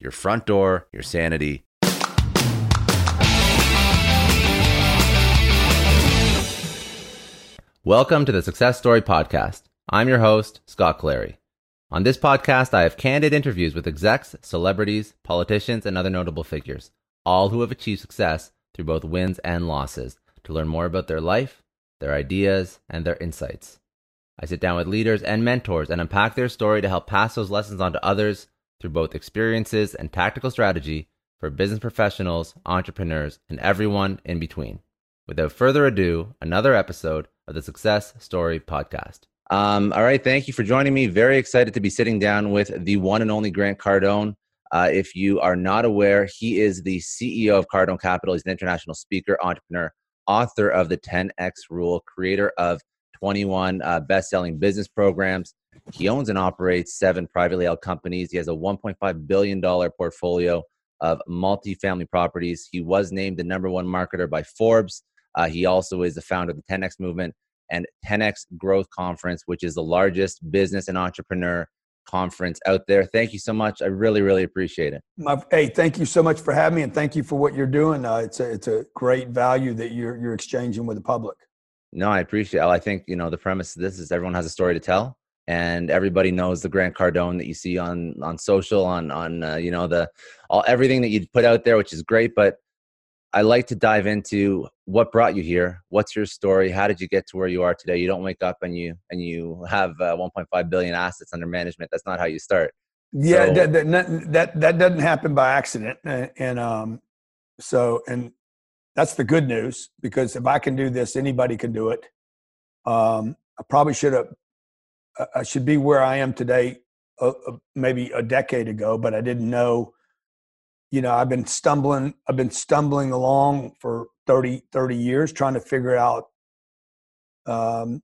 Your front door, your sanity. Welcome to the Success Story Podcast. I'm your host, Scott Clary. On this podcast, I have candid interviews with execs, celebrities, politicians, and other notable figures, all who have achieved success through both wins and losses, to learn more about their life, their ideas, and their insights. I sit down with leaders and mentors and unpack their story to help pass those lessons on to others, through both experiences and tactical strategy for business professionals, entrepreneurs, and everyone in between. Without further ado, another episode of the Success Story Podcast. All right, thank you for joining me. Very excited to be sitting down with the one and only Grant Cardone. If you are not aware, he is the CEO of Cardone Capital. He's an international speaker, entrepreneur, author of The 10X Rule, creator of 21 best-selling business programs. He owns and operates 7 privately held companies. He has a $1.5 billion portfolio of multifamily properties. He was named the #1 marketer by Forbes. He also is the founder of the 10X Movement and 10X Growth Conference, which is the largest business and entrepreneur conference out there. Thank you so much. I really, appreciate it. Hey, thank you so much for having me, and thank you for what you're doing. It's a great value that you're exchanging with the public. No, I appreciate it. I think, the premise of this is everyone has a story to tell. And everybody knows the Grant Cardone that you see on social, everything that you put out there, which is great. But I like to dive into what brought you here. What's your story? How did you get to where you are today? You don't wake up and you have 1.5 billion assets under management. That's not how you start. Yeah, so, that doesn't happen by accident. And that's the good news, because if I can do this, anybody can do it. I should be where I am today, maybe a decade ago, but I didn't know. I've been stumbling along for 30 years, trying to figure out how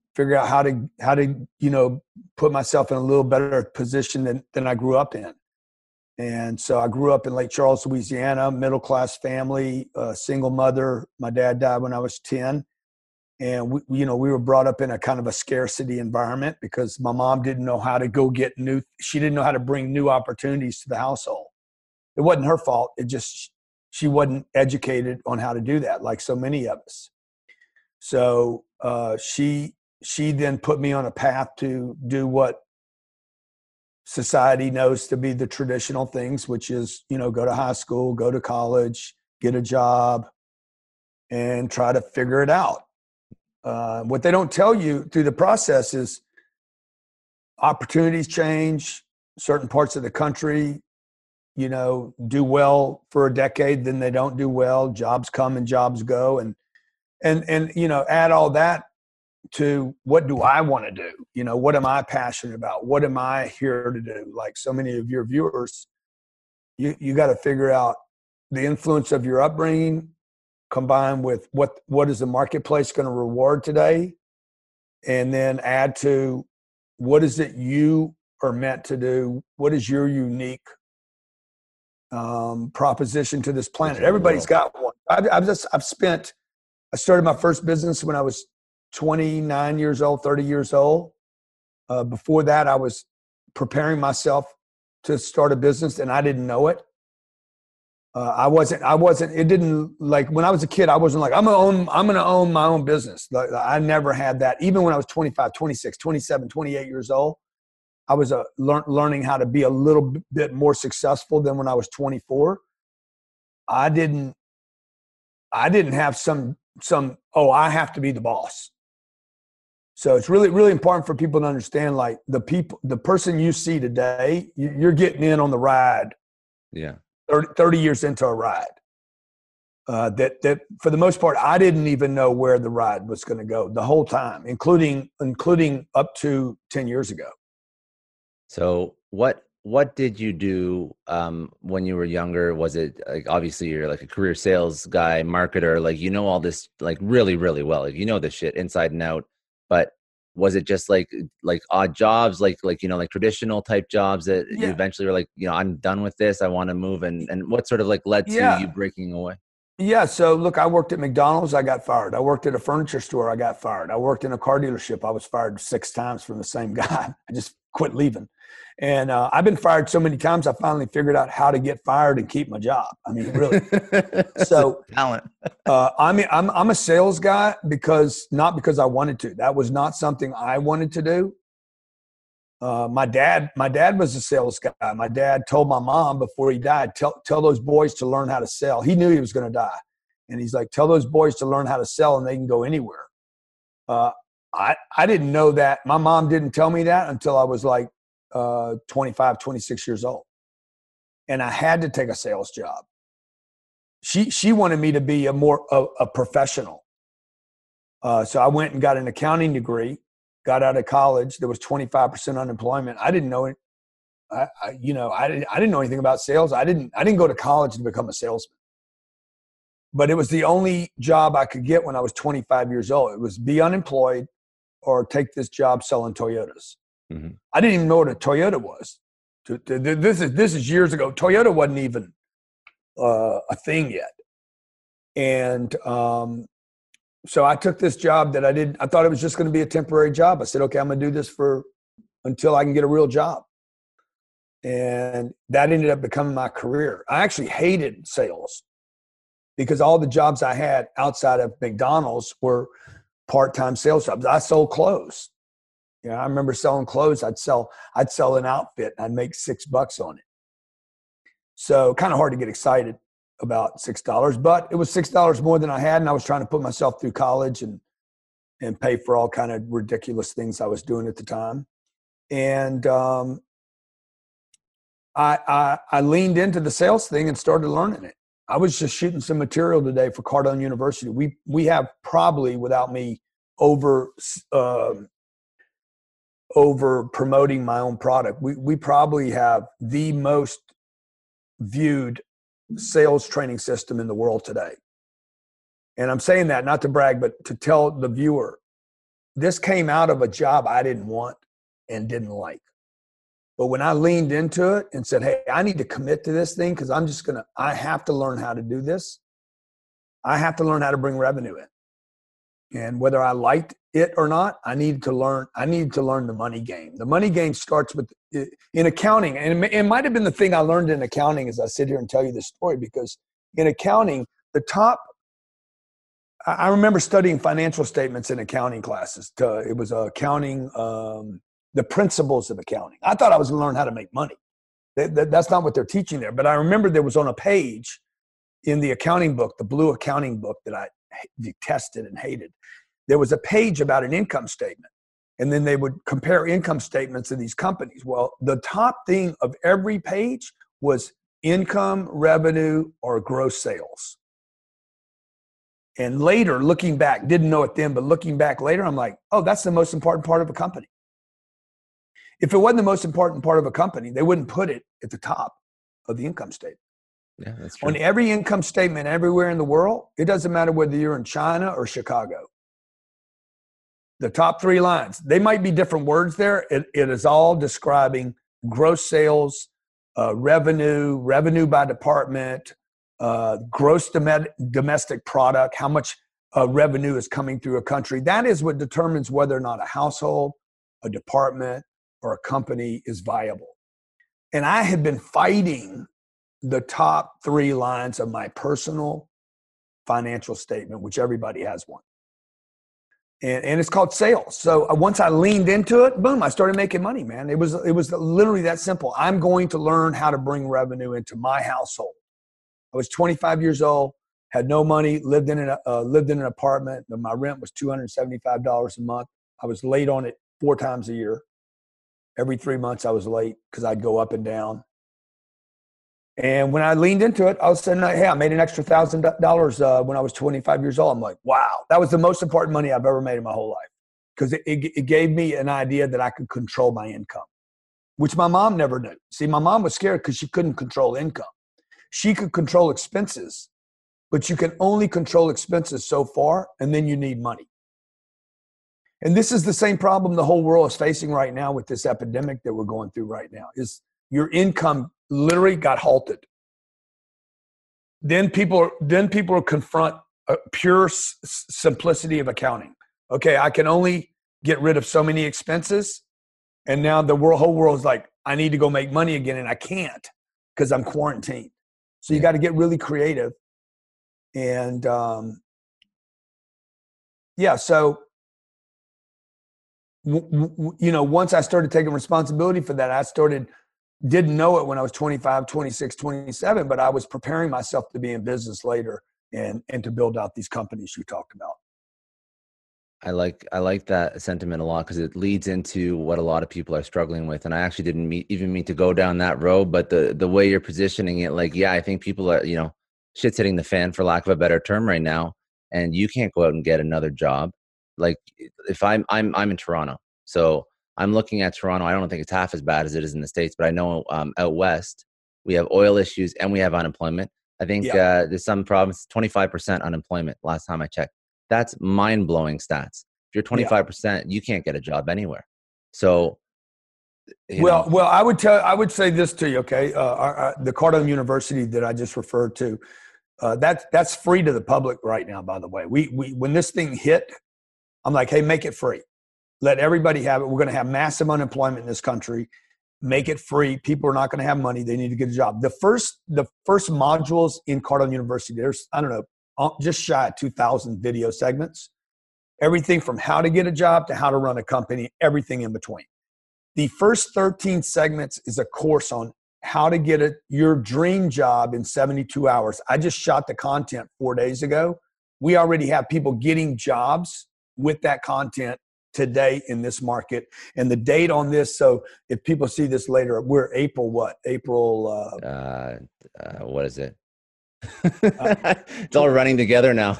to put myself in a little better position than I grew up in. And so I grew up in Lake Charles, Louisiana, middle class family, single mother. My dad died when I was 10. And we were brought up in a kind of a scarcity environment, because my mom didn't know how to go get new. She didn't know how to bring new opportunities to the household. It wasn't her fault. It just, she wasn't educated on how to do that, like so many of us. So she then put me on a path to do what society knows to be the traditional things, which is, go to high school, go to college, get a job, and try to figure it out. What they don't tell you through the process is opportunities change. Certain parts of the country, do well for a decade, then they don't do well. Jobs come and jobs go, and add all that to what do I want to do? What am I passionate about? What am I here to do? Like so many of your viewers, you got to figure out the influence of your upbringing, combined with what is the marketplace going to reward today, and then add to what is it you are meant to do? What is your unique proposition to this planet? Everybody's got one. I started my first business when I was 29 years old, 30 years old. Before that, I was preparing myself to start a business, and I didn't know it. When I was a kid, I wasn't like, I'm going to own my own business. Like, I never had that. Even when I was 25, 26, 27, 28 years old, I was learning how to be a little bit more successful than when I was 24. I didn't have I have to be the boss. So it's really, really important for people to understand, like, the person you see today, you're getting in on the ride. Yeah. 30 years into a ride. That for the most part, I didn't even know where the ride was going to go the whole time, including up to 10 years ago. So what did you do when you were younger? Was it, like, obviously you're like a career sales guy, marketer, like, you know all this, like, really, really well, like, you know this shit inside and out. But was it just like odd jobs, like, you know, like traditional type jobs that you eventually were like, you know, I'm done with this, I want to move? And what sort of, like, led to you breaking away? Yeah. So look, I worked at McDonald's. I got fired. I worked at a furniture store. I got fired. I worked in a car dealership. I was fired 6 times from the same guy. I just quit leaving. And I've been fired so many times, I finally figured out how to get fired and keep my job. I mean, really. So talent. I'm a sales guy not because I wanted to. That was not something I wanted to do. My dad was a sales guy. My dad told my mom before he died, tell those boys to learn how to sell. He knew he was going to die. And he's like, tell those boys to learn how to sell and they can go anywhere. I didn't know that. My mom didn't tell me that until I was like 25, 26 years old. And I had to take a sales job. She wanted me to be a professional. So I went and got an accounting degree. Got out of college. There was 25% unemployment. I didn't know it. I didn't know anything about sales. I didn't go to college to become a salesman. But it was the only job I could get when I was 25 years old. It was be unemployed or take this job selling Toyotas. Mm-hmm. I didn't even know what a Toyota was. This is years ago. Toyota wasn't even a thing yet. And so I took this job that I thought it was just going to be a temporary job. I said, okay, I'm going to do this until I can get a real job. And that ended up becoming my career. I actually hated sales because all the jobs I had outside of McDonald's were part-time sales jobs. I sold clothes. You know, I remember selling clothes. I'd sell an outfit and I'd make $6 on it. So kind of hard to get excited about $6, but it was $6 more than I had. And I was trying to put myself through college and pay for all kind of ridiculous things I was doing at the time. And I leaned into the sales thing and started learning it. I was just shooting some material today for Cardone University. We have probably, without me over promoting my own product, we probably have the most viewed sales training system in the world today. And I'm saying that not to brag, but to tell the viewer, this came out of a job I didn't want and didn't like. But when I leaned into it and said, hey, I need to commit to this thing because I have to learn how to do this. I have to learn how to bring revenue in. And whether I liked it or not, I needed to learn the money game. The money game starts with in accounting, and it might have been the thing I learned in accounting as I sit here and tell you this story, because in accounting, I remember studying financial statements in accounting classes. It was accounting, the principles of accounting. I thought I was going to learn how to make money. That's not what they're teaching there. But I remember there was on a page in the accounting book, the blue accounting book that I detested and hated, there was a page about an income statement. And then they would compare income statements of these companies. Well, the top thing of every page was income, revenue, or gross sales. And later, looking back, didn't know it then, but looking back later, I'm like, oh, that's the most important part of a company. If it wasn't the most important part of a company, they wouldn't put it at the top of the income statement. Yeah, that's true. On every income statement everywhere in the world, it doesn't matter whether you're in China or Chicago. The top 3 lines, they might be different words there. It is all describing gross sales, revenue by department, gross domestic product, how much revenue is coming through a country. That is what determines whether or not a household, a department, or a company is viable. And I had been fighting the top 3 lines of my personal financial statement, which everybody has one. And it's called sales. So once I leaned into it, boom, I started making money, man. It was literally that simple. I'm going to learn how to bring revenue into my household. I was 25 years old, had no money, lived in an apartment. My rent was $275 a month. I was late on it 4 times a year. Every 3 months I was late because I'd go up and down. And when I leaned into it, I was saying, hey, I made an extra $1,000 when I was 25 years old. I'm like, wow, that was the most important money I've ever made in my whole life, because it gave me an idea that I could control my income, which my mom never knew. See, my mom was scared because she couldn't control income. She could control expenses, but you can only control expenses so far, and then you need money. And this is the same problem the whole world is facing right now with this epidemic that we're going through right now, is your income literally got halted. Then people confront a pure simplicity of accounting. Okay, I can only get rid of so many expenses, and now the whole world's like, I need to go make money again, and I can't because I'm quarantined. So you got to get really creative. And once I started taking responsibility for that, I didn't know it when I was 25, 26, 27, but I was preparing myself to be in business later and to build out these companies you talked about. I like that sentiment a lot, because it leads into what a lot of people are struggling with. And I actually didn't mean to go down that road, but the way you're positioning it, like, yeah, I think people are, shit's hitting the fan, for lack of a better term, right now. And you can't go out and get another job. Like, if I'm in Toronto, so I'm looking at Toronto. I don't think it's half as bad as it is in the States, but I know out West, we have oil issues and we have unemployment. I think there's some provinces, 25% unemployment last time I checked. That's mind-blowing stats. If you're 25%, you can't get a job anywhere. So, well, I would say this to you, okay? The Cardone University that I just referred to, that's free to the public right now, by the way. We when this thing hit, I'm like, hey, make it free. Let everybody have it. We're going to have massive unemployment in this country. Make it free. People are not going to have money. They need to get a job. The first modules in Cardone University, there's, I don't know, just shy of 2,000 video segments. Everything from how to get a job to how to run a company, everything in between. The first 13 segments is a course on how to get your dream job in 72 hours. I just shot the content 4 days ago. We already have people getting jobs with that content today in this market, and the date on this, so if people see this later, we're it's all running together now.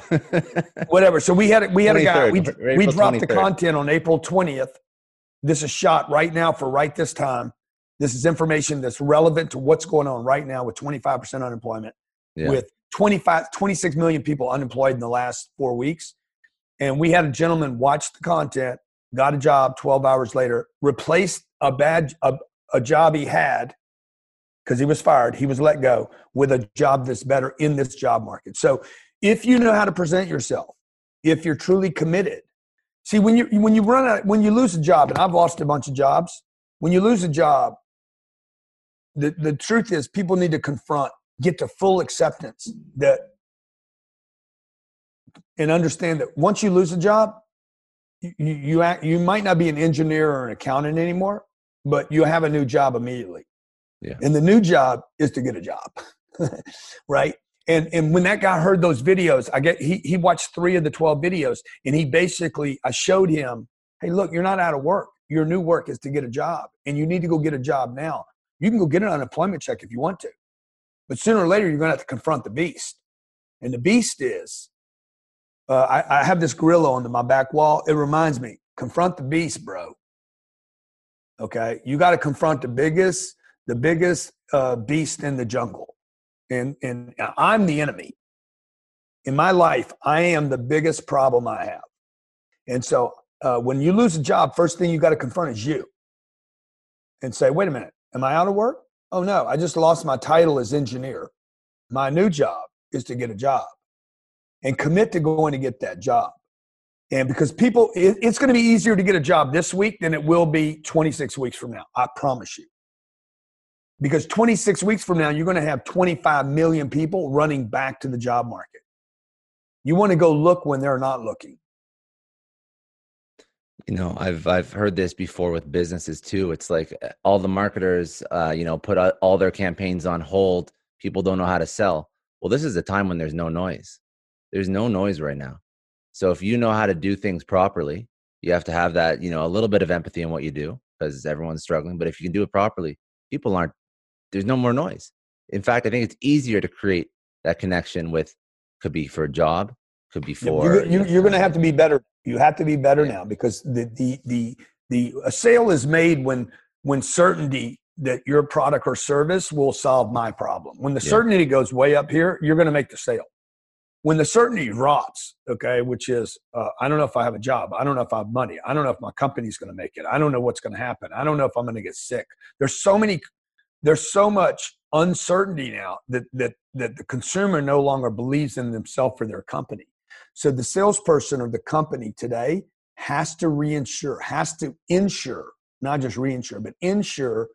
Whatever. So we had a guy, we dropped 23rd. The content on April 20th. This is shot right now for right this time. This is information that's relevant to what's going on right now with 25% unemployment, with 26 million people unemployed in the last 4 weeks. And we had a gentleman watch the content, got a job 12 hours later, replaced a job he had because he was fired. He was let go with a job that's better in this job market. So if you know how to present yourself, if you're truly committed, see, when you lose a job, and I've lost a bunch of jobs, when you lose a job, the truth is people need to get to full acceptance that, and understand that once you lose a job, you might not be an engineer or an accountant anymore, but you have a new job immediately. Yeah. And the new job is to get a job, right? And when that guy heard those videos, he watched 3 of the 12 videos, and he basically, I showed him, hey, look, you're not out of work. Your new work is to get a job, and you need to go get a job now. You can go get an unemployment check if you want to, but sooner or later, you're going to have to confront the beast. And the beast is, I have this gorilla on my back wall. It reminds me, confront the beast, bro. Okay? You got to confront the biggest beast in the jungle. And I'm the enemy. In my life, I am the biggest problem I have. And so when you lose a job, first thing you got to confront is you. And say, wait a minute, am I out of work? Oh, no, I just lost my title as engineer. My new job is to get a job. And commit to going to get that job. And because it's going to be easier to get a job this week than it will be 26 weeks from now. I promise you. Because 26 weeks from now, you're going to have 25 million people running back to the job market. You want to go look when they're not looking. I've heard this before with businesses too. It's like all the marketers, put all their campaigns on hold. People don't know how to sell. Well, this is a time when there's no noise. There's no noise right now. So if you know how to do things properly, You have to have that, you know, a little bit of empathy in what you do because everyone's struggling. But if you can do it properly, people aren't, there's no more noise. In fact, I think it's easier to create that connection with, could be for a job, could be for... You're going to have to be better. You have to be better now because a sale is made when certainty that your product or service will solve my problem. When the certainty goes way up here, you're going to make the sale. When the certainty drops, okay, which is, I don't know if I have a job. I don't know if I have money. I don't know if my company's going to make it. I don't know what's going to happen. I don't know if I'm going to get sick. There's so much uncertainty now that the consumer no longer believes in themselves or their company. So the salesperson or the company today has to insure, not just reinsure, but insure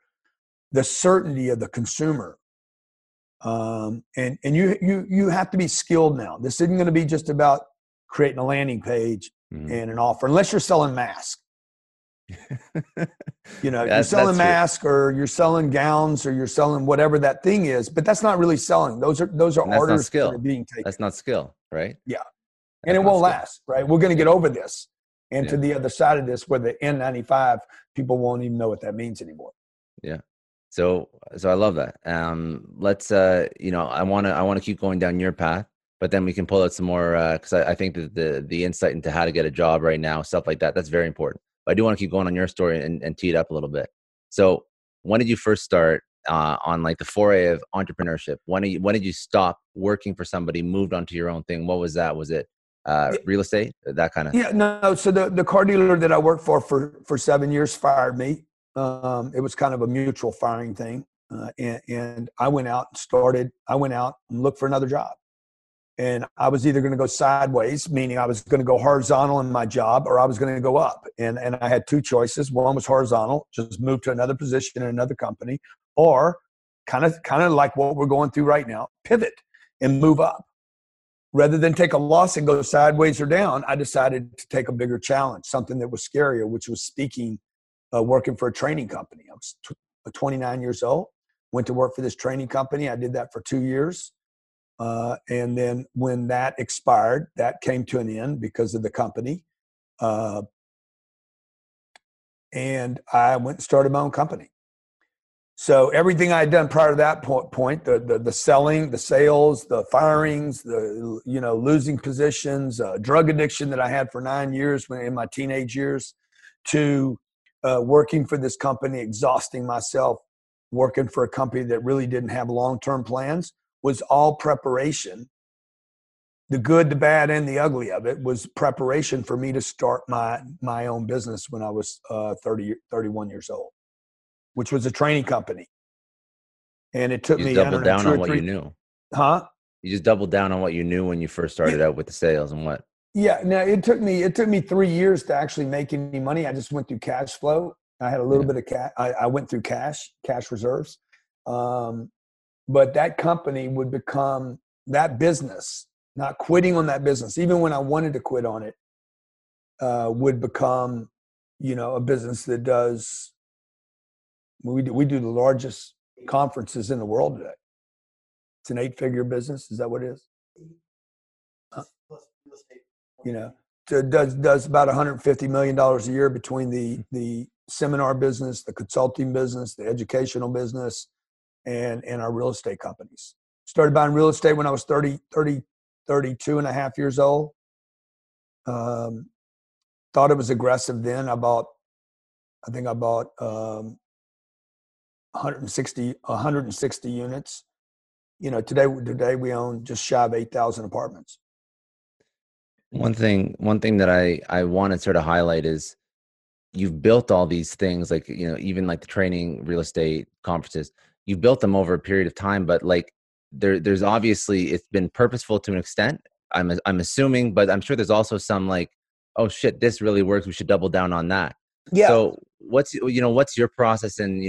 the certainty of the consumer. And you have to be skilled now. This isn't going to be just about creating a landing page and an offer, unless you're selling masks. You're selling masks or you're selling gowns or you're selling whatever that thing is, but that's not really selling. Those are orders that are being taken. That's not skill, right? Yeah. And it won't last, right? We're going to get over this and to the other side of this where the N95, people won't even know what that means anymore. Yeah. So I love that. Let's, I want to keep going down your path, but then we can pull out some more, cause I think that the insight into how to get a job right now, stuff like that, that's very important. But I do want to keep going on your story and tee it up a little bit. So when did you first start on like the foray of entrepreneurship? When did you stop working for somebody, moved onto your own thing? What was that? Was it real estate, that kind of thing? Yeah, no. So the car dealer that I worked for 7 years fired me. It was kind of a mutual firing thing. And I went out and looked for another job. And I was either going to go sideways, meaning I was going to go horizontal in my job, or I was going to go up. And I had two choices. One was horizontal, just move to another position in another company, or kind of like what we're going through right now, pivot and move up. Rather than take a loss and go sideways or down, I decided to take a bigger challenge, something that was scarier, which was speaking. Working for a training company. I was 29 years old, went to work for this training company. I did that for 2 years. And then when that expired, that came to an end because of the company. And I went and started my own company. So everything I had done prior to that point, the selling, the sales, the firings, the, losing positions, drug addiction that I had for 9 years in my teenage years, to working for this company, exhausting myself, working for a company that really didn't have long-term plans, was all preparation. The good, the bad, and the ugly of it was preparation for me to start my own business when I was 31 years old, which was a training company. And it took me, you doubled down on what you knew. Huh? You just doubled down on what you knew when you first started out with the sales and what? Yeah, no, it took me 3 years to actually make any money. I just went through cash flow. I had a little bit of cash. I went through cash reserves. But that company would become that business, not quitting on that business, even when I wanted to quit on it, would become, a business that does, we do the largest conferences in the world today. It's an 8-figure business. Is that what it is? Does about $150 million a year between the seminar business, the consulting business, the educational business, and our real estate companies. Started buying real estate when I was 32 and a half years old. Thought it was aggressive then. I think I bought 160 units. Today we own just shy of 8,000 apartments. One thing that I want to sort of highlight is you've built all these things, like, even like the training, real estate, conferences, you've built them over a period of time, but like there's obviously, it's been purposeful to an extent, I'm assuming, but I'm sure there's also some like, oh shit, this really works. We should double down on that. Yeah. So what's your process and,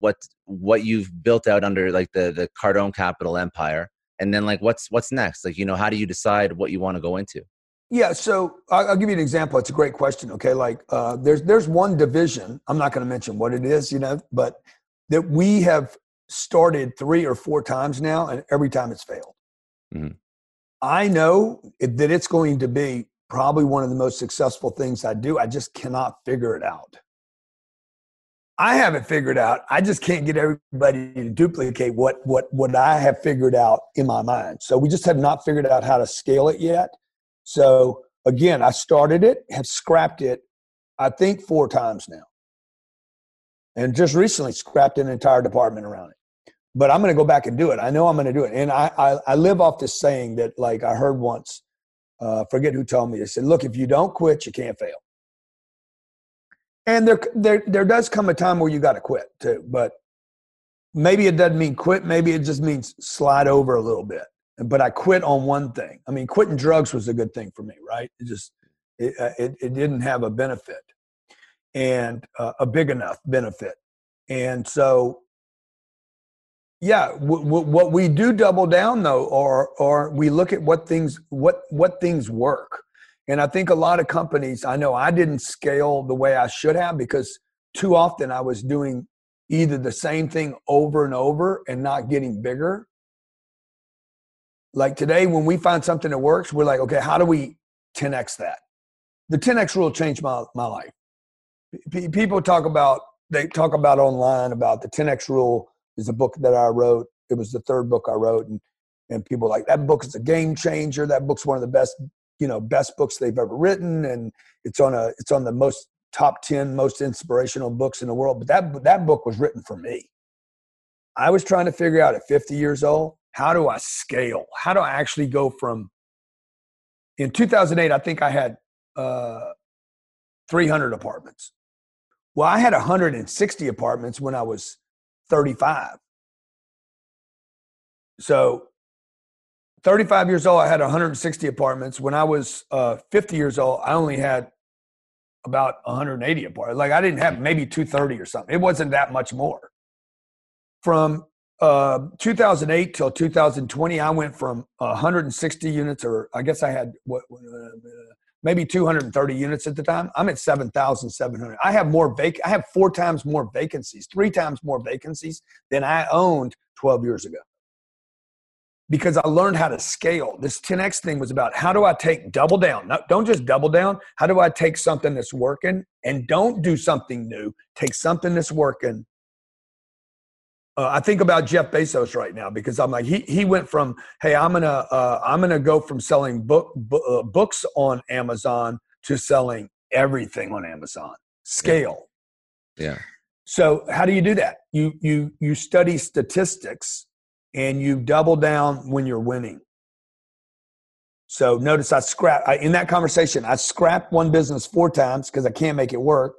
what you've built out under like the Cardone Capital empire, and then like, what's next? Like, how do you decide what you want to go into? Yeah. So I'll give you an example. It's a great question. Okay. Like there's one division, I'm not going to mention what it is, but that we have started 3 or 4 times now, and every time it's failed. Mm-hmm. I know that it's going to be probably one of the most successful things I do. I just cannot figure it out. I haven't figured out. I just can't get everybody to duplicate what I have figured out in my mind. So we just have not figured out how to scale it yet. So again, I started it, have scrapped it, I think 4 times now. And just recently scrapped an entire department around it. But I'm going to go back and do it. I know I'm going to do it. And I live off this saying that, like, I heard once, forget who told me, they said, look, if you don't quit, you can't fail. And there does come a time where you got to quit too, but maybe it doesn't mean quit. Maybe it just means slide over a little bit. But I quit on one thing. I mean, quitting drugs was a good thing for me, right? It just, it didn't have a benefit, and a big enough benefit. And so, yeah, what we do double down though, or we look at what things work. And I think a lot of companies, I know I didn't scale the way I should have, because too often I was doing either the same thing over and over and not getting bigger. Like today, when we find something that works, we're like, okay, how do we 10X that? The 10X rule changed my life. People talk about online about the 10X rule is a book that I wrote. It was the 3rd book I wrote. And people are like, that book is a game changer. That book's one of the best books they've ever written. And it's on the most top 10 most inspirational books in the world. But that book was written for me. I was trying to figure out at 50 years old, how do I scale? How do I actually go from, in 2008, I think I had 300 apartments. Well, I had 160 apartments when I was 35. So 35 years old, I had 160 apartments. When I was 50 years old, I only had about 180 apartments. Like, I didn't have, maybe 230 or something. It wasn't that much more. From 2008 till 2020, I went from 160 units, or I guess I had maybe 230 units at the time. I'm at 7,700. I have 4 times more vacancies, 3 times more vacancies than I owned 12 years ago. Because I learned how to scale. This 10X thing was about, how do I take double down? No, don't just double down. How do I take something that's working and don't do something new? Take something that's working. I think about Jeff Bezos right now, because I'm like, he went from, hey, I'm gonna go from selling books on Amazon to selling everything on Amazon. Scale. Yeah. So how do you do that? You study statistics. And you double down when you're winning. So notice in that conversation, I scrapped one business 4 times because I can't make it work.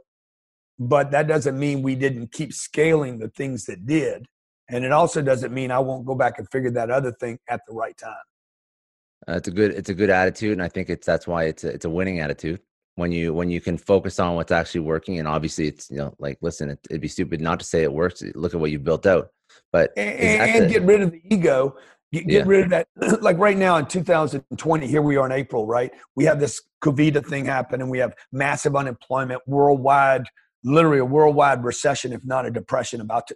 But that doesn't mean we didn't keep scaling the things that did. And it also doesn't mean I won't go back and figure that other thing at the right time. It's a good attitude. And I think that's why it's a winning attitude. When you can focus on what's actually working. And obviously it's, like, listen, it'd be stupid not to say it works. Look at what you've built out. But and get rid of the ego, get rid of that. Like right now in 2020, here we are in April, right? We have this COVID thing happen, and we have massive unemployment worldwide, literally a worldwide recession, if not a depression about to.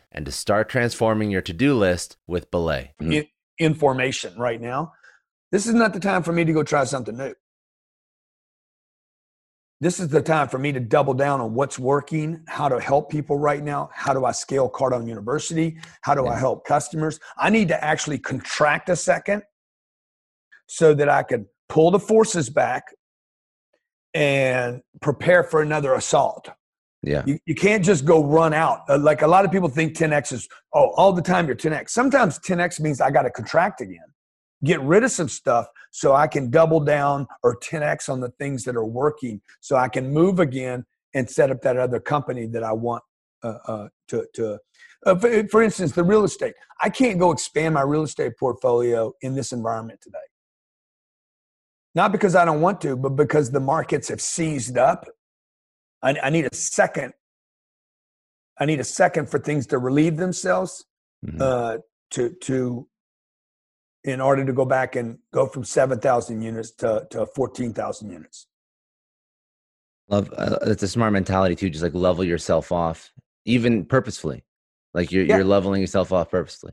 and to start transforming your to-do list with Belay. In formation right now, this is not the time for me to go try something new. This is the time for me to double down on what's working, how to help people right now, how do I scale Cardone University, how do I help customers. I need to actually contract a second so that I can pull the forces back and prepare for another assault. Yeah. You can't just go run out. Like a lot of people think 10X is, all the time you're 10X. Sometimes 10X means I got to contract again, get rid of some stuff so I can double down or 10X on the things that are working so I can move again and set up that other company that I want for instance, the real estate. I can't go expand my real estate portfolio in this environment today. Not because I don't want to, but because the markets have seized up. I need a second. I need a second for things to relieve themselves in order to go back and go from 7,000 units to 14,000 units. That's a smart mentality too. Just like level yourself off, even purposefully. Like you're leveling yourself off purposely.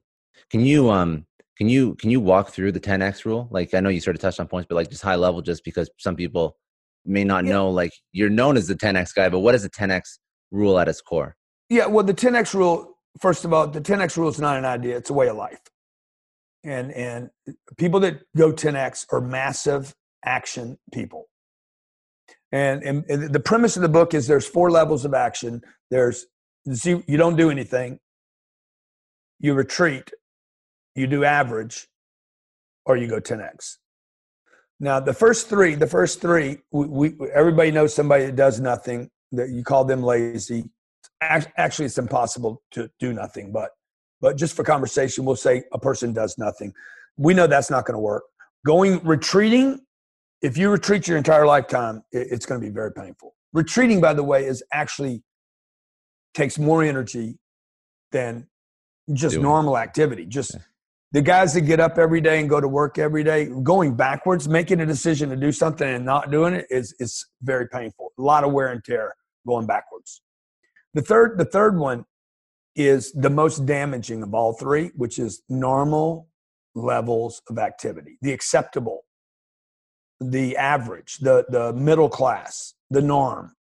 Can you walk through the 10X rule? Like, I know you sort of touched on points, but like just high level, just because some people may not know, like you're known as the 10X guy, but what is the 10X rule at its core? Yeah. Well, the 10X rule, first of all, the 10X rule is not an idea. It's a way of life. And people that go 10X are massive action people. And the premise of the book is there's 4 levels of action. You don't do anything. You retreat. You do average, or you go 10X. Now, the first three, everybody knows somebody that does nothing, that you call them lazy. Actually, it's impossible to do nothing, but just for conversation, we'll say a person does nothing. We know that's not going to work. Retreating, if you retreat your entire lifetime, it's going to be very painful. Retreating, by the way, is actually takes more energy than just normal activity. The guys that get up every day and go to work every day, going backwards, making a decision to do something and not doing it is very painful. A lot of wear and tear going backwards. The third one is the most damaging of all three, which is normal levels of activity, the acceptable, the average, the middle class, the norm,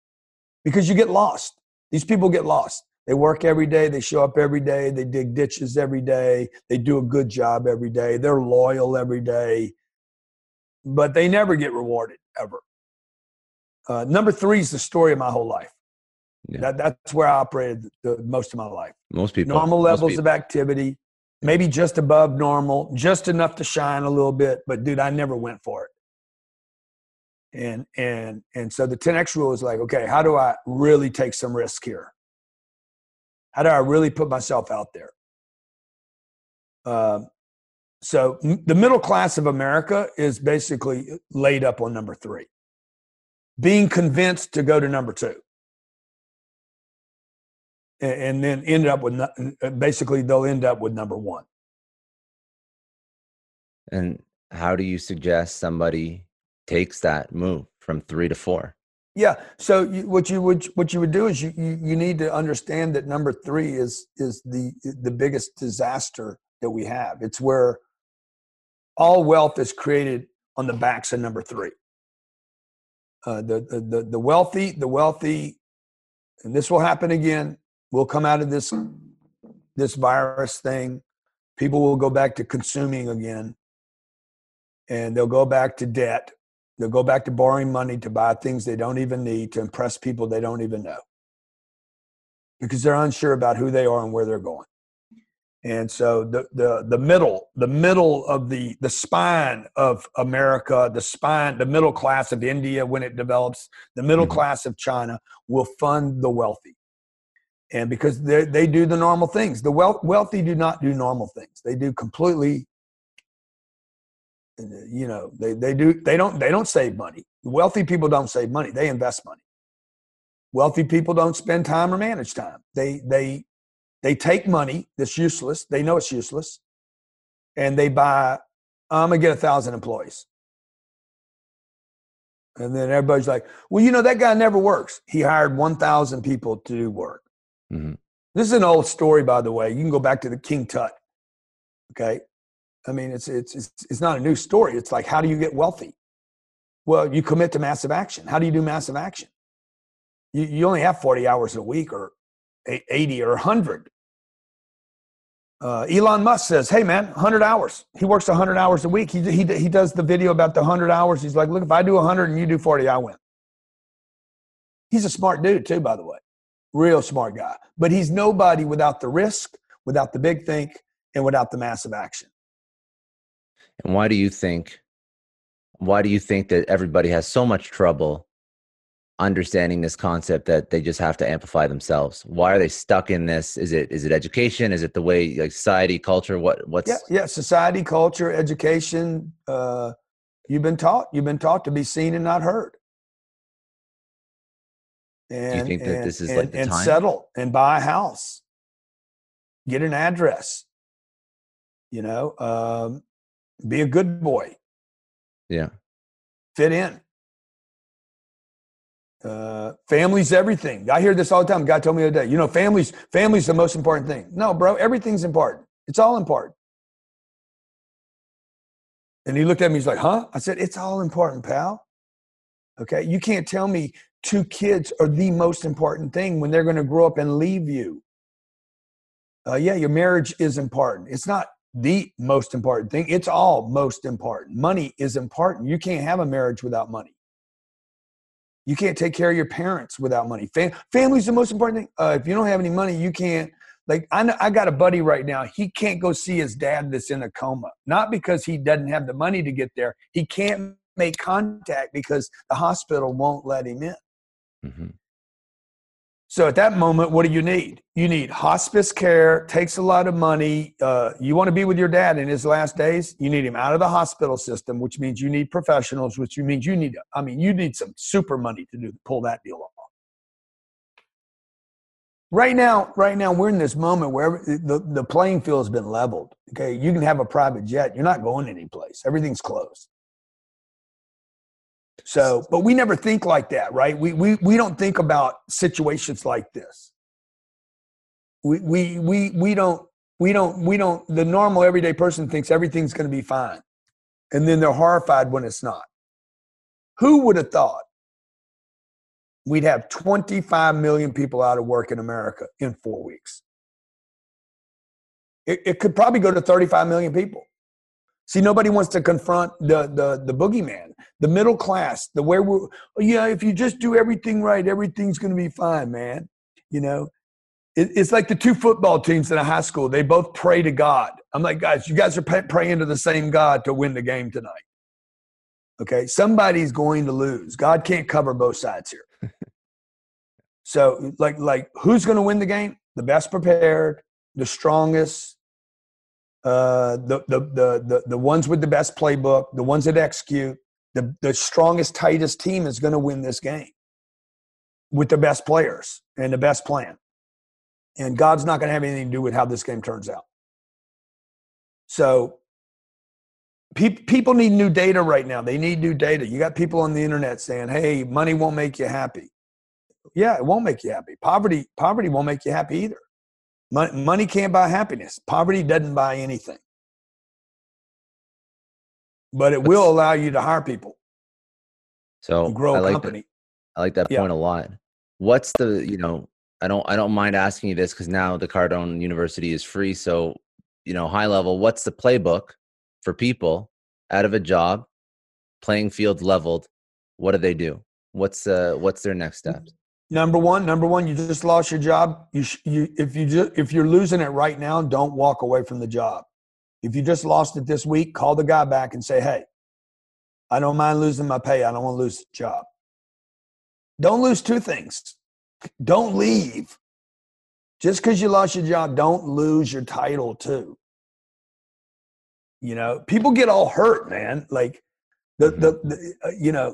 because you get lost. These people get lost. They work every day. They show up every day. They dig ditches every day. They do a good job every day. They're loyal every day, but they never get rewarded ever. Number 3 is the story of my whole life. Yeah. That's where I operated most of my life. Normal levels of activity, maybe just above normal, just enough to shine a little bit, but dude, I never went for it. And so the 10X rule is like, okay, how do I really take some risk here? How do I really put myself out there? So the middle class of America is basically laid up on number 3, being convinced to go to number 2. And then end up with, basically they'll end up with number 1. And how do you suggest somebody takes that move from 3 to 4? Yeah. So what you would do is you need to understand that number 3 is the biggest disaster that we have. It's where all wealth is created on the backs of number 3. The wealthy, and this will happen again. We'll come out of this virus thing. People will go back to consuming again, and they'll go back to debt. They'll go back to borrowing money to buy things they don't even need to impress people they don't even know because they're unsure about who they are and where they're going. And so the middle of the spine of America, the middle class of India when it develops, the middle class of China will fund the wealthy. And because they do the normal things. The wealthy do not do normal things. They do completely, you know, they don't save money. Wealthy people don't save money. They invest money. Wealthy people don't spend time or manage time. They take money that's useless. They know it's useless. And they buy, I'm going to get 1,000 employees. And then everybody's like, well, you know, that guy never works. He hired 1,000 people to do work. Mm-hmm. This is an old story, by the way. You can go back to the King Tut. Okay. I mean, it's not a new story. It's like, how do you get wealthy? Well, you commit to massive action. How do you do massive action? You only have 40 hours a week or 80 or 100. Elon Musk says, hey, man, 100 hours. He works 100 hours a week. He does the video about the 100 hours. He's like, look, if I do 100 and you do 40, I win. He's a smart dude, too, by the way. Real smart guy. But he's nobody without the risk, without the big think, and without the massive action. And why do you think that everybody has so much trouble understanding this concept that they just have to amplify themselves? Why are they stuck in this? Is it education? Is it the way, like, society, culture? What's society, culture, education. You've been taught to be seen and not heard. And do you think that this is like the time? Settle and buy a house, get an address, you know, be a good boy. Yeah. Fit in. Family's everything. I hear this all the time. God told me the other day, you know, family's the most important thing. No, bro, everything's important. It's all important. And he looked at me, he's like, huh? I said, it's all important, pal. Okay. You can't tell me 2 kids are the most important thing when they're going to grow up and leave you. Your marriage is important. It's not the most important thing. It's all most important. Money is important. You can't have a marriage without money. You can't take care of your parents without money. Family's the most important thing. If you don't have any money, you can't. Like, I know, I got a buddy right now. He can't go see his dad that's in a coma. Not because he doesn't have the money to get there. He can't make contact because the hospital won't let him in. Mm-hmm. So at that moment, what do you need? You need hospice care, takes a lot of money. You want to be with your dad in his last days? You need him out of the hospital system, which means you need professionals, which means you need some super money to pull that deal off. Right now, we're in this moment where the playing field's been leveled. Okay, you can have a private jet. You're not going anyplace. Everything's closed. So, but we never think like that, right? We don't think about situations like this. We don't, the normal everyday person thinks everything's going to be fine. And then they're horrified when it's not. Who would have thought we'd have 25 million people out of work in America in 4 weeks? It could probably go to 35 million people. See, nobody wants to confront the boogeyman, the middle class, if you just do everything right, everything's going to be fine, man. You know, it's like the 2 football teams in a high school. They both pray to God. I'm like, guys, you guys are praying to the same God to win the game tonight. Okay. Somebody's going to lose. God can't cover both sides here. So like who's going to win the game? The best prepared, the strongest, the ones with the best playbook, the ones that execute, the strongest, tightest team is going to win this game with the best players and the best plan. And God's not going to have anything to do with how this game turns out. So people need new data right now. They need new data. You got people on the internet saying, hey, money won't make you happy. Yeah, it won't make you happy. Poverty won't make you happy either. Money can't buy happiness. Poverty doesn't buy anything. But it will allow you to hire people. So grow a company. I like that point a lot. What's the, you know, I don't mind asking you this because now the Cardone University is free. So, you know, high level, what's the playbook for people out of a job, playing field leveled? What do they do? What's their next steps? Number one, you just lost your job. If you're losing it right now, don't walk away from the job. If you just lost it this week, call the guy back and say, hey, I don't mind losing my pay. I don't want to lose the job. Don't lose 2 things. Don't leave. Just because you lost your job, don't lose your title too. You know, people get all hurt, man. Like you know,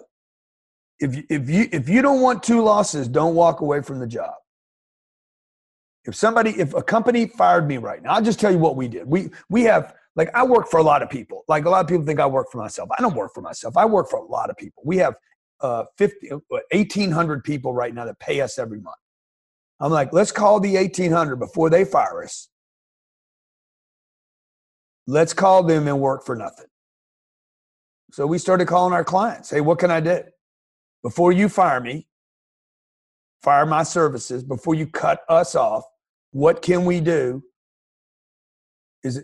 if you don't want two losses, don't walk away from the job. If a company fired me right now, I'll just tell you what we did. We have, like, I work for a lot of people. Like, a lot of people think I work for myself. I don't work for myself. I work for a lot of people. We have 1,800 people right now that pay us every month. I'm like, let's call the 1,800 before they fire us. Let's call them and work for nothing. So we started calling our clients. Hey, what can I do? Before you fire me, fire my services, before you cut us off, what can we do?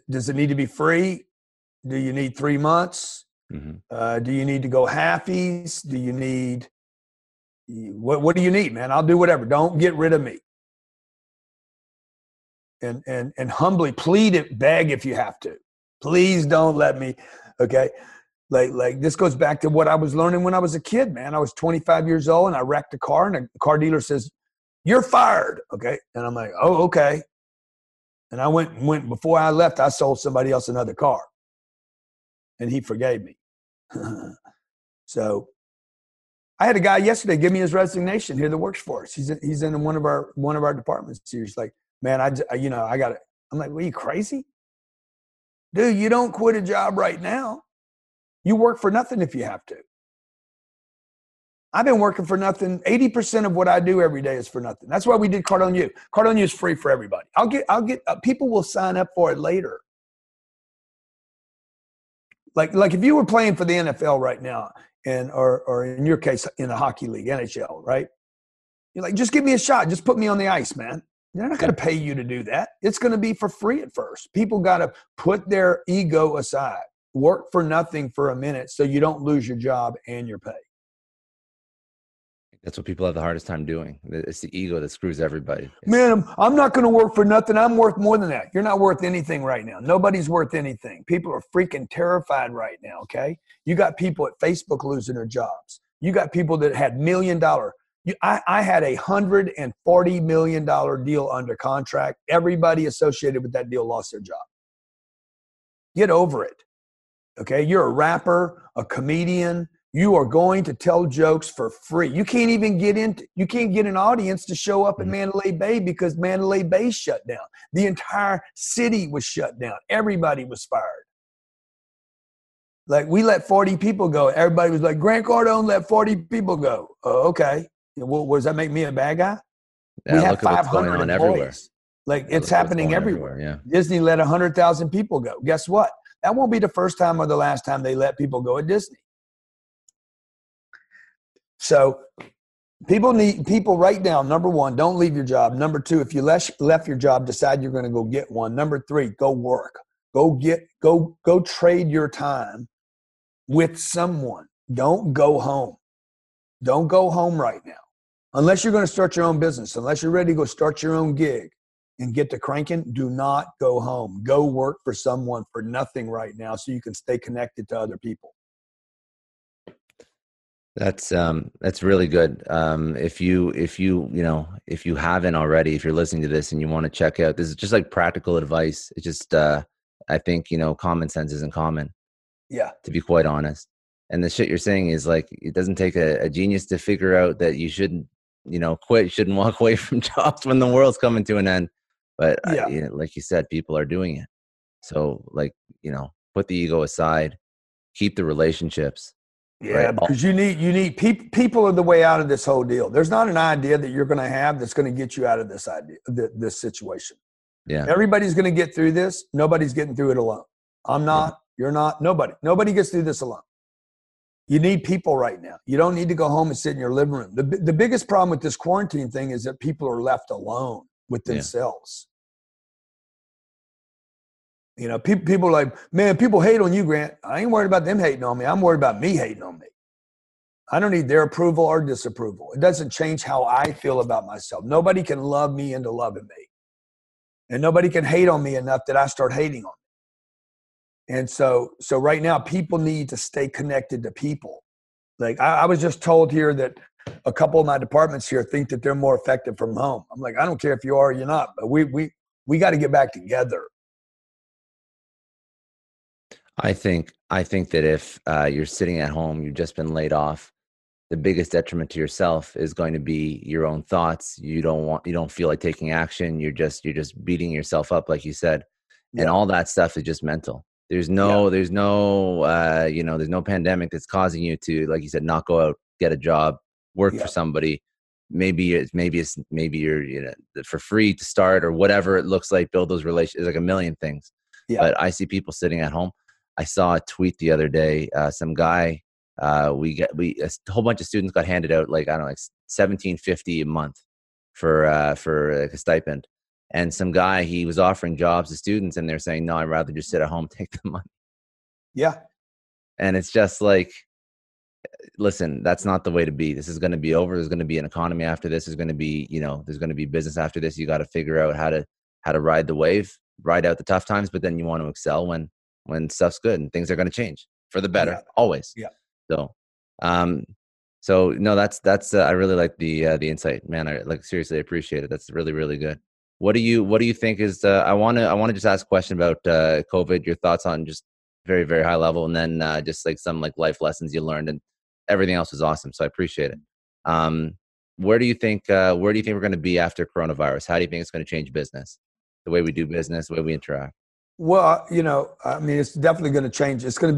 Does it need to be free? Do you need 3 months? Mm-hmm. Do you need to go halfies? Do you need, what do you need, man? I'll do whatever. Don't get rid of me. And humbly plead it, beg if you have to. Please don't let me, okay? Like this goes back to what I was learning when I was a kid, man. I was 25 years old and I wrecked a car, and a car dealer says, "You're fired." Okay. And I'm like, "Oh, okay." And I went before I left, I sold somebody else another car, and he forgave me. So I had a guy yesterday give me his resignation here that works for us. He's in one of our departments. He's like, "Man, I got it." I'm like, "Well, you crazy? Dude, you don't quit a job right now. You work for nothing if you have to." I've been working for nothing. 80% of what I do every day is for nothing. That's why we did Cardone U. Cardone U is free for everybody. I'll get people will sign up for it later. Like if you were playing for the NFL right now, and or in your case in a hockey league, NHL, right? You're like, "Just give me a shot. Just put me on the ice, man." They're not going to pay you to do that. It's going to be for free at first. People got to put their ego aside. Work for nothing for a minute so you don't lose your job and your pay. That's what people have the hardest time doing. It's the ego that screws everybody. Man, I'm not going to work for nothing. I'm worth more than that. You're not worth anything right now. Nobody's worth anything. People are freaking terrified right now, okay? You got people at Facebook losing their jobs. You got people that had $1 million. I had a $140 million deal under contract. Everybody associated with that deal lost their job. Get over it. Okay, you're a rapper, a comedian. You are going to tell jokes for free. You can't even get in. You can't get an audience to show up in Mandalay Bay because Mandalay Bay shut down. The entire city was shut down. Everybody was fired. Like, we let 40 people go. Everybody was like, "Grant Cardone let 40 people go." Okay, does that make me a bad guy? Yeah, we have 500 employees. Everywhere. Like, it's happening everywhere. Yeah. Disney let 100,000 people go. Guess what? That won't be the first time or the last time they let people go at Disney. So people write down, number one, don't leave your job. Number two, if you left your job, decide you're going to go get one. Number three, go work. Go trade your time with someone. Don't go home. Don't go home right now. Unless you're going to start your own business, unless you're ready to go start your own gig and get to cranking, do not go home. Go work for someone for nothing right now so you can stay connected to other people. That's really good. If you haven't already, if you're listening to this and you want to check out, this is just like practical advice. It's just, I think, common sense isn't common. Yeah. To be quite honest. And the shit you're saying is like, it doesn't take a genius to figure out that you shouldn't, quit. You shouldn't walk away from jobs when the world's coming to an end. But yeah. Like you said, people are doing it. So, like, put the ego aside, keep the relationships. Yeah, right? Because you need people are the way out of this whole deal. There's not an idea that you're going to have that's going to get you out of this situation. Yeah, everybody's going to get through this. Nobody's getting through it alone. I'm not. Yeah. You're not. Nobody gets through this alone. You need people right now. You don't need to go home and sit in your living room. The biggest problem with this quarantine thing is that people are left alone with themselves. Yeah. People are like, "Man, people hate on you, Grant." I ain't worried about them hating on me. I'm worried about me hating on me. I don't need their approval or disapproval. It doesn't change how I feel about myself. Nobody can love me into loving me. And nobody can hate on me enough that I start hating on me. And so right now, people need to stay connected to people. Like I was just told here that a couple of my departments here think that they're more effective from home. I'm like, I don't care if you are or you're not, but we got to get back together. I think that if you're sitting at home, you've just been laid off, the biggest detriment to yourself is going to be your own thoughts. You don't feel like taking action. You're just beating yourself up, like you said. Yeah. And all that stuff is just mental. There's no pandemic that's causing you to, like you said, not go out, get a job, work for somebody. Maybe you're, you know, for free to start or whatever it looks like, build those relations. There's like a million things. Yeah. But I see people sitting at home. I saw a tweet the other day. Some guy, a whole bunch of students got handed out like $17.50 a month for like a stipend. And some guy, he was offering jobs to students, and they're saying, "No, I'd rather just sit at home, take the money." Yeah. And it's just like, listen, that's not the way to be. This is going to be over. There's going to be an economy after this. There's going to be, you know, there's going to be business after this. You got to figure out how to ride the wave, ride out the tough times, but then you want to excel when stuff's good and things are going to change for the better, always. Yeah. So, that's I really like the insight, man. I seriously appreciate it. That's really, really good. What do you think is, I want to just ask a question about COVID, your thoughts on just very, very high level, and then just like some like life lessons you learned, and everything else was awesome. So I appreciate it. Where do you think we're going to be after coronavirus? How do you think it's going to change business, the way we do business, the way we interact? Well, you know, I mean, it's definitely going to change. It's going to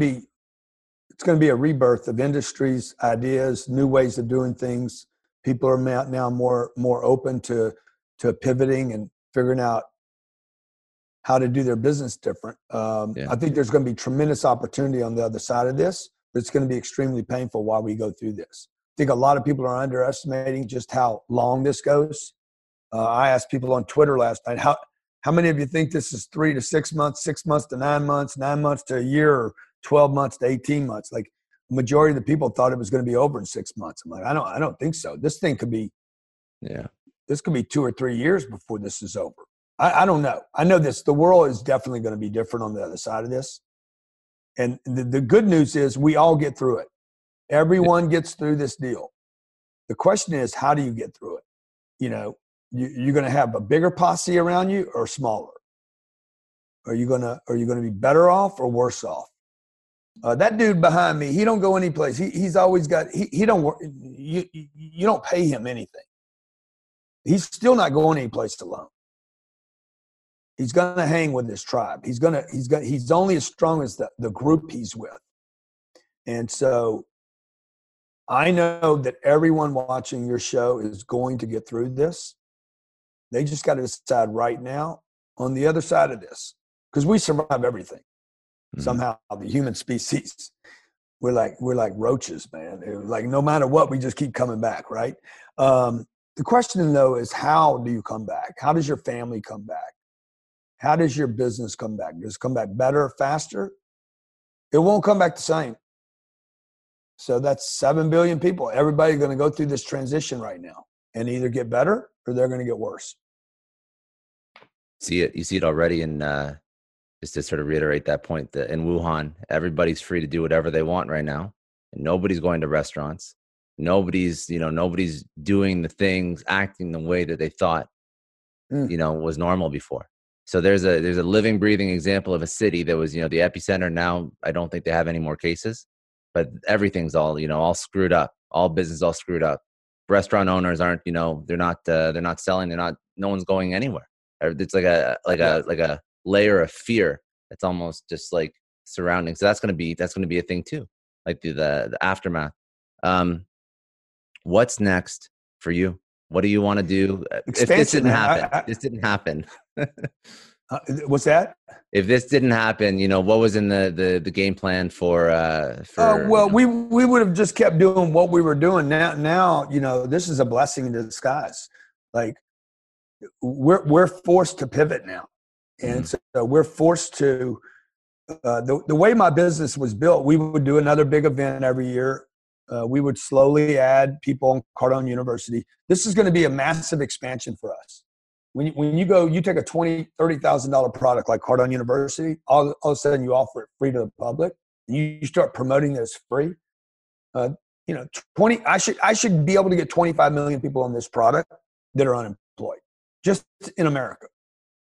be a rebirth of industries, ideas, new ways of doing things. People are now more open to pivoting and figuring out how to do their business different. I think there's going to be tremendous opportunity on the other side of this, but it's going to be extremely painful while we go through this. I think a lot of people are underestimating just how long this goes. I asked people on Twitter last night, how many of you think this is 3 to 6 months, 6 months to 9 months, 9 months to a year, or 12 months to 18 months? Like, the majority of the people thought it was going to be over in 6 months. I'm like, I don't think so. This thing could be, this could be 2 or 3 years before this is over. I don't know. I know this. The world is definitely going to be different on the other side of this. And the good news is we all get through it. Everyone gets through this deal. The question is, how do you get through it? You know, you're going to have a bigger posse around you or smaller? Are you going to be better off or worse off? That dude behind me, he don't go anyplace. He's always got, he don't work. You don't pay him anything. He's still not going anyplace alone. He's going to hang with his tribe. He's only as strong as the group he's with. And so I know that everyone watching your show is going to get through this. They just got to decide right now on the other side of this, because we survive everything. Somehow, the human species, we're like roaches, man. Like, no matter what, we just keep coming back, right? The question, though, is how do you come back? How does your family come back? How does your business come back? Does it come back better, faster? It won't come back the same. So that's 7 billion people. Everybody's going to go through this transition right now and either get better or they're going to get worse. See it. You see it already in just to sort of reiterate that point, that in Wuhan, everybody's free to do whatever they want right now. And nobody's going to restaurants. Nobody's doing the things, acting the way that they thought, you know, was normal before. So there's a living, breathing example of a city that was, you know, the epicenter. Now, I don't think they have any more cases, but everything's all, you know, all screwed up. All business, all screwed up. Restaurant owners aren't, you know, they're not selling. They're not, no one's going anywhere. It's like a layer of fear that's almost just like surrounding. So that's going to be a thing too, like the aftermath. What's next for you? What do you want to do? Expansion, if this didn't happen, what's that? If this didn't happen, you know, what was in the game plan we would have just kept doing what we were doing. Now, you know, this is a blessing in disguise. Like, we're forced to pivot now. And so we're forced to, the way my business was built, we would do another big event every year. We would slowly add people on Cardone University. This is going to be a massive expansion for us. When you go, you take a $20,000, $30,000 product like Cardone University, all of a sudden you offer it free to the public. And you start promoting it as free. you know, I should be able to get 25 million people on this product that are unemployed just in America.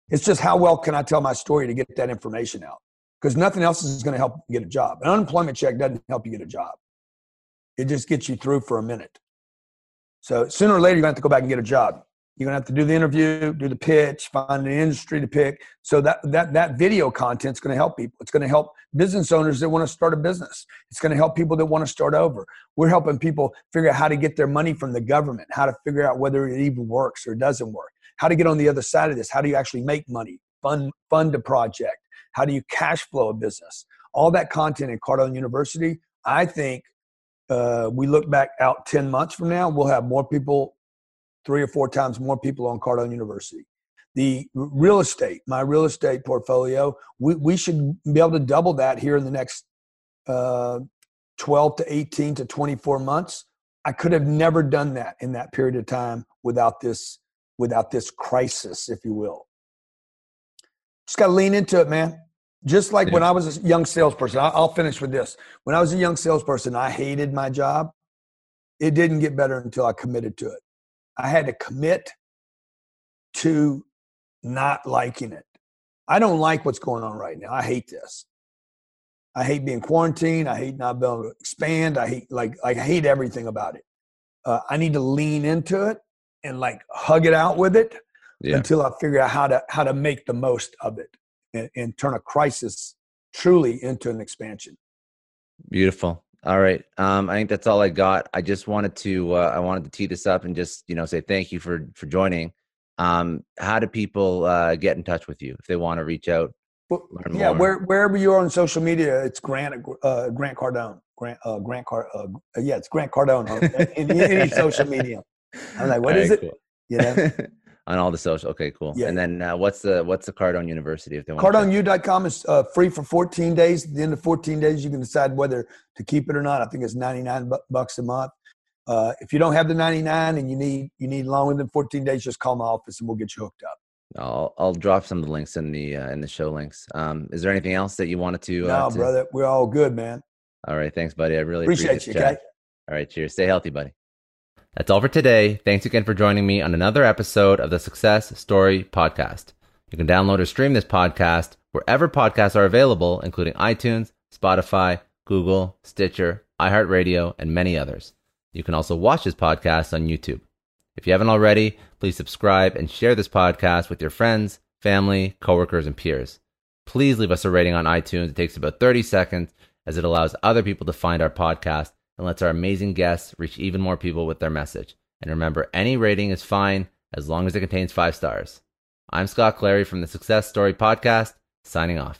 It's just how well can I tell my story to get that information out? Because nothing else is going to help you get a job. An unemployment check doesn't help you get a job. It just gets you through for a minute. So sooner or later, you're going to have to go back and get a job. You're going to have to do the interview, do the pitch, find an industry to pick. So that video content's going to help people. It's going to help business owners that want to start a business. It's going to help people that want to start over. We're helping people figure out how to get their money from the government, how to figure out whether it even works or doesn't work, how to get on the other side of this, how do you actually make money, fund a project, how do you cash flow a business. All that content in Cardone University, I think we look back out 10 months from now, we'll have more people, 3 or 4 times more people on Cardone University. The real estate, my real estate portfolio, we should be able to double that here in the next 12 to 18 to 24 months. I could have never done that in that period of time without this crisis, if you will. Just got to lean into it, man. Just like when I was a young salesperson, I'll finish with this. When I was a young salesperson, I hated my job. It didn't get better until I committed to it. I had to commit to not liking it. I don't like what's going on right now. I hate this. I hate being quarantined. I hate not being able to expand. I hate like I hate everything about it. I need to lean into it and like hug it out with it until I figure out how to make the most of it and turn a crisis truly into an expansion. Beautiful. All right. I think that's all I got. I just wanted to tee this up and just, you know, say thank you for joining. How do people get in touch with you if they want to reach out? Well, learn more? Wherever you are on social media, it's Grant Cardone. It's Grant Cardone on any social media. I'm like, what all is right, it? Cool. You know? On all the social. Okay, cool. Yeah. And then what's the Cardone University? If they want CardoneU.com is free for 14 days. At the end of 14 days, you can decide whether to keep it or not. I think it's $99 a month. If you don't have the 99 and you need longer than 14 days, just call my office and we'll get you hooked up. I'll drop some of the links in the show links. Is there anything else that you wanted to? No, brother, we're all good, man. All right, thanks, buddy. I really appreciate you. Okay? All right, cheers. Stay healthy, buddy. That's all for today. Thanks again for joining me on another episode of the Success Story Podcast. You can download or stream this podcast wherever podcasts are available, including iTunes, Spotify, Google, Stitcher, iHeartRadio, and many others. You can also watch this podcast on YouTube. If you haven't already, please subscribe and share this podcast with your friends, family, coworkers, and peers. Please leave us a rating on iTunes. It takes about 30 seconds as it allows other people to find our podcast and lets our amazing guests reach even more people with their message. And remember, any rating is fine as long as it contains 5 stars. I'm Scott Clary from the Success Story Podcast, signing off.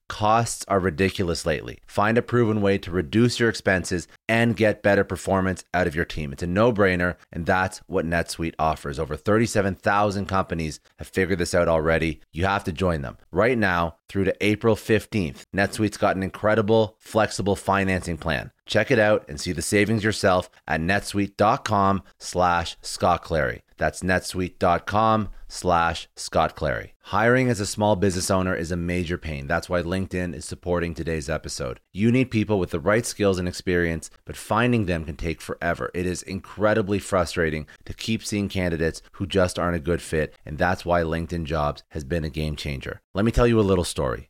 Costs are ridiculous lately. Find a proven way to reduce your expenses and get better performance out of your team. It's a no-brainer, and that's what NetSuite offers. Over 37,000 companies have figured this out already. You have to join them. Right now, through to April 15th, NetSuite's got an incredible, flexible financing plan. Check it out and see the savings yourself at netsuite.com/Scott Clary. That's netsuite.com/Scott Clary. Hiring as a small business owner is a major pain. That's why LinkedIn is supporting today's episode. You need people with the right skills and experience, but finding them can take forever. It is incredibly frustrating to keep seeing candidates who just aren't a good fit, and that's why LinkedIn Jobs has been a game changer. Let me tell you a little story.